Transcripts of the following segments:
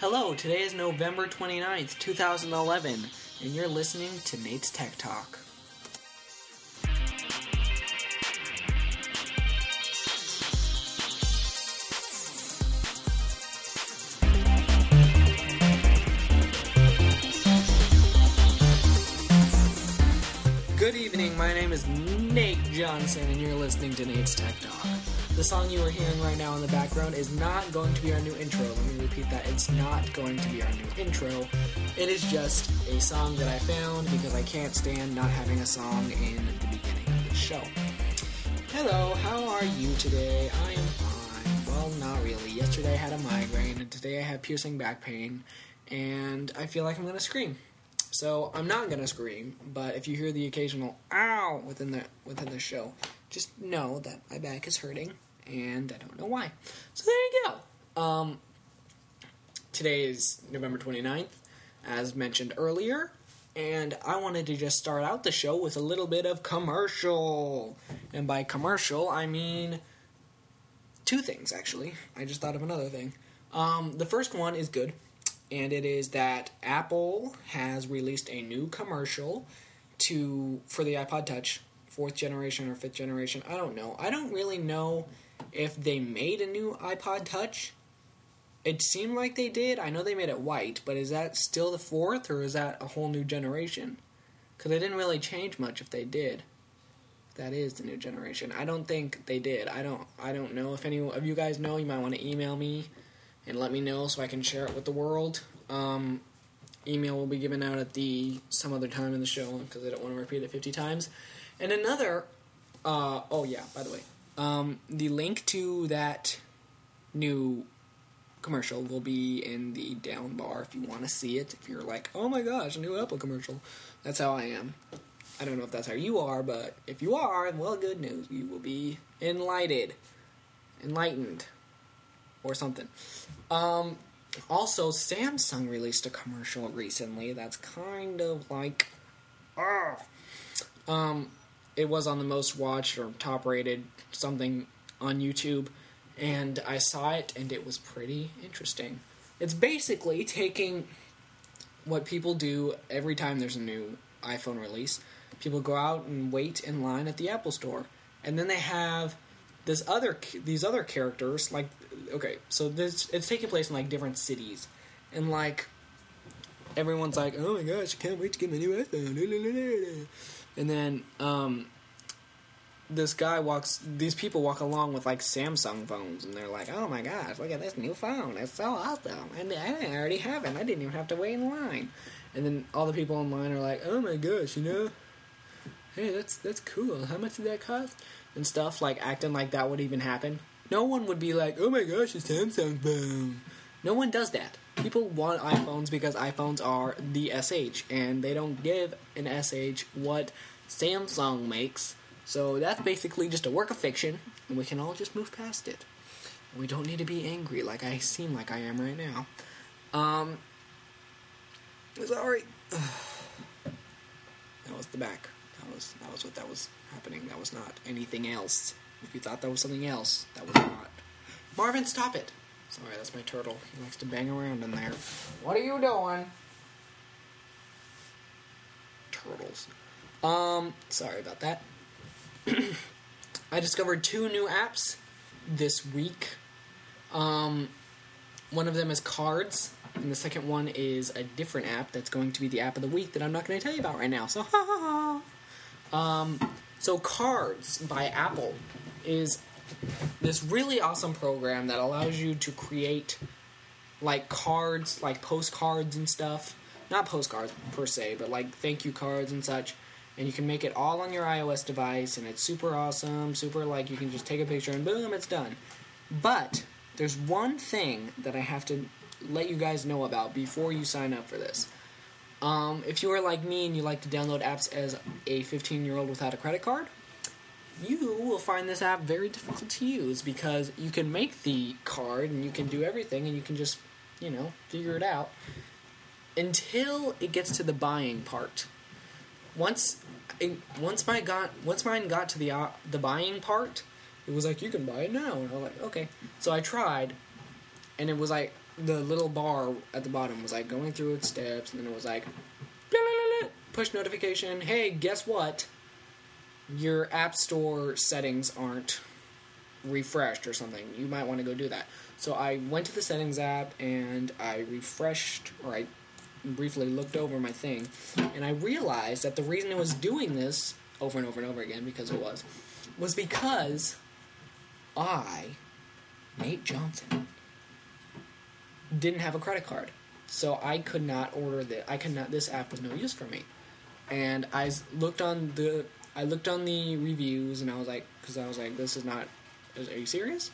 Hello, today is November 29th, 2011, and you're listening to Nate's Tech Talk. Good evening, my name is Nate Johnson, and you're listening to Nate's Tech Talk. The song you are hearing right now in the background is not going to be our new intro. Let me repeat that. It's not going to be our new intro. It is just a song that I found because I can't stand not having a song in the beginning of the show. Hello, how are you today? I am fine. Well, not really. Yesterday I had a migraine, and today I have piercing back pain, and I feel like I'm going to scream. So I'm not going to scream, but if you hear the occasional ow within the show, just know that my back is hurting, and I don't know why. So there you go. Today is November 29th, as mentioned earlier, and I wanted to just start out the show with a little bit of commercial. And by commercial, I mean two things, actually. I just thought of another thing. The first one is good, and it is that Apple has released a new commercial for the iPod Touch. 4th generation or 5th generation, I don't know. I don't really know if they made a new iPod Touch. It seemed like they did. I know they made it white, but is that still the 4th, or is that a whole new generation? Because they didn't really change much if they did. That is the new generation. I don't think they did. I don't know. If any of you guys know, you might want to email me and let me know so I can share it with the world. Email will be given out at some other time in the show, because I don't want to repeat it 50 times. And another, by the way, the link to that new commercial will be in the down bar if you want to see it. If you're like, oh my gosh, a new Apple commercial. That's how I am. I don't know if that's how you are, but if you are, well, good news. You will be enlightened, or something. Also, Samsung released a commercial recently that's kind of like, it was on the most watched or top rated something on YouTube, and I saw it, and it was pretty interesting. It's basically taking what people do every time there's a new iPhone release. People go out and wait in line at the Apple store, and then they have these other characters, like, okay, so it's taking place in, like, different cities, and, like, everyone's like, oh my gosh, I can't wait to get my new iPhone. And then these people walk along with, like, Samsung phones, and they're like, oh my gosh, look at this new phone, it's so awesome, and I already have it, I didn't even have to wait in line. And then all the people in line are like, oh my gosh, hey, that's cool, how much did that cost? And stuff, like, acting like that would even happen. No one would be like, oh my gosh, it's Samsung phone. No one does that. People want iPhones because iPhones are the SH, and they don't give an SH what Samsung makes. So that's basically just a work of fiction, and we can all just move past it. And we don't need to be angry like I seem like I am right now. Sorry. That was the back. That was what that was happening. That was not anything else. If you thought that was something else, that was not. Marvin, stop it. Sorry, that's my turtle. He likes to bang around in there. What are you doing? Turtles. Sorry about that. I discovered two new apps this week. One of them is Cards, and the second one is a different app that's going to be the app of the week that I'm not going to tell you about right now. So, ha ha ha. So Cards by Apple is this really awesome program that allows you to create, like, cards, like postcards and stuff. Not postcards per se, but like thank you cards and such. And you can make it all on your iOS device, and it's super awesome, super, like, you can just take a picture and boom, it's done. But there's one thing that I have to let you guys know about before you sign up for this. If you are like me and you like to download apps as a 15-year-old without a credit card, you will find this app very difficult to use, because you can make the card and you can do everything and you can just, figure it out until it gets to the buying part. Once mine got to the buying part, it was like, you can buy it now. And I was like, okay. So I tried, and it was like, the little bar at the bottom was like going through its steps, and then it was like push notification. Hey, guess what? Your App Store settings aren't refreshed or something. You might want to go do that. So I went to the settings app and I refreshed, or I briefly looked over my thing, and I realized that the reason it was doing this over and over and over again, because it was because I, Nate Johnson, didn't have a credit card. So I could not order the, I could not, this app was no use for me. And I looked on the, reviews, and I was like, because I was like, this is not, are you serious?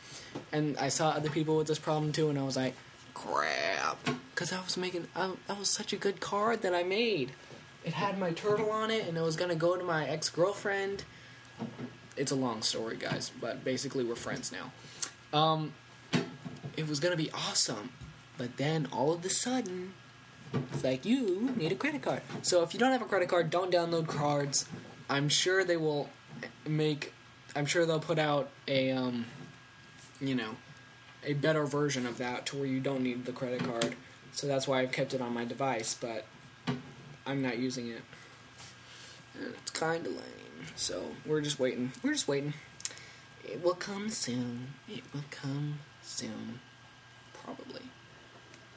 And I saw other people with this problem too, and I was like, crap. Because I was making, that was such a good card that I made. It had my turtle on it, and it was going to go to my ex-girlfriend. It's a long story, guys, but basically we're friends now. It was going to be awesome, but then all of a sudden, it's like, you need a credit card. So if you don't have a credit card, don't download cards. I'm sure they will make, I'm sure they'll put out a, you know, a better version of that to where you don't need the credit card. So that's why I've kept it on my device, but I'm not using it. And it's kind of lame. So we're just waiting. We're just waiting. It will come soon. It will come soon. Probably.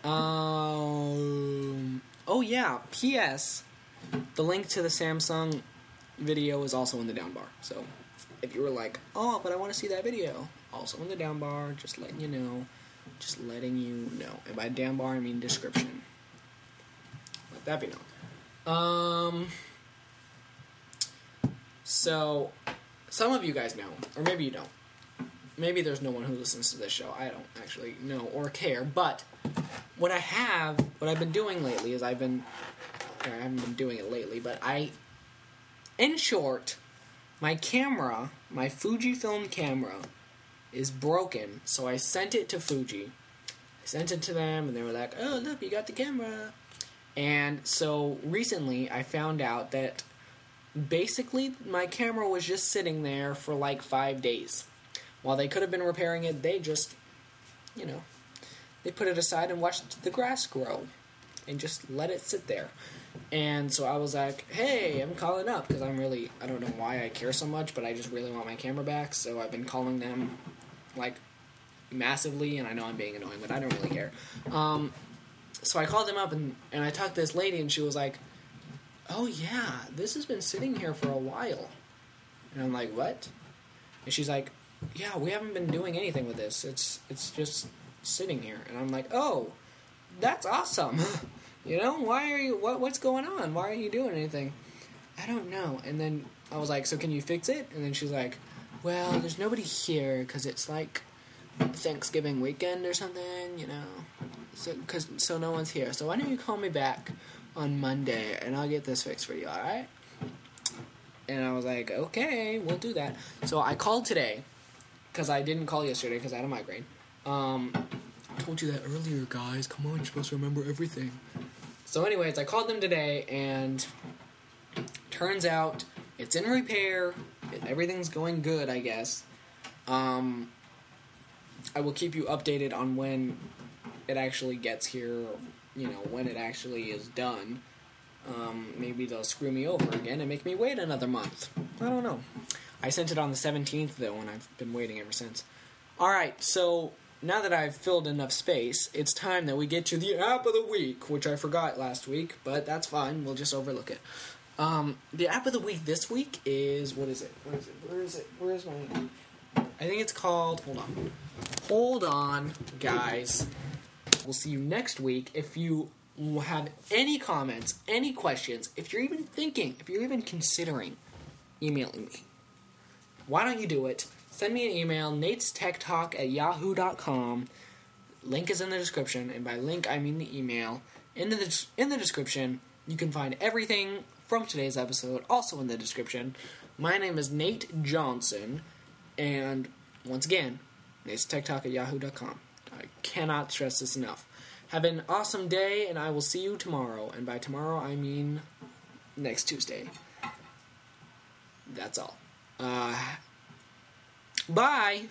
Oh yeah, P.S. The link to the Samsung video is also in the down bar. So if you were like, oh, but I want to see that video, also in the down bar, just letting you know. Just letting you know. And by down bar, I mean description. Let that be known. So, some of you guys know, or maybe you don't. Maybe there's no one who listens to this show. I don't actually know or care. But what I have, what I've been doing lately is I've been, I haven't been doing it lately, but I, in short, my camera, my Fujifilm camera is broken. So I sent it to Fuji. I sent it to them, and they were like, oh, look, you got the camera. And so recently I found out that basically, my camera was just sitting there for like 5 days. While they could have been repairing it, they just, you know, they put it aside and watched the grass grow and just let it sit there. And so I was like, hey, I'm calling up, because I'm really, I don't know why I care so much, but I just really want my camera back. So I've been calling them, like, massively, and I know I'm being annoying, but I don't really care. So I called them up, and I talked to this lady, and she was like, oh yeah, this has been sitting here for a while. And I'm like, what? And she's like, yeah, we haven't been doing anything with this. It's just sitting here. And I'm like, oh, that's awesome. You know, why are you, what's going on? Why aren't you doing anything? I don't know. And then I was like, so can you fix it? And then she's like, well, there's nobody here because it's like Thanksgiving weekend or something, you know. So no one's here. So why don't you call me back on Monday, and I'll get this fixed for you, alright? And I was like, okay, we'll do that. So I called today, because I didn't call yesterday, because I had a migraine. I told you that earlier, guys. Come on, you're supposed to remember everything. So anyways, I called them today, and turns out it's in repair. Everything's going good, I guess. I will keep you updated on when it actually gets here, you know, when it actually is done. Maybe they'll screw me over again and make me wait another month. I don't know. I sent it on the 17th, though, and I've been waiting ever since. Alright, so now that I've filled enough space, it's time that we get to the app of the week, which I forgot last week, but that's fine. We'll just overlook it. The app of the week this week is... what is it? Where is it? Where is it? Where is my... I think it's called... hold on. Hold on, guys. We'll see you next week. If you have any comments, any questions, if you're even thinking, if you're even considering emailing me, why don't you do it? Send me an email, natestechtalk@yahoo.com. Link is in the description, and by link I mean the email. In the description, you can find everything from today's episode, also in the description. My name is Nate Johnson, and once again, natestechtalk@yahoo.com. I cannot stress this enough. Have an awesome day, and I will see you tomorrow. And by tomorrow, I mean next Tuesday. That's all. Bye!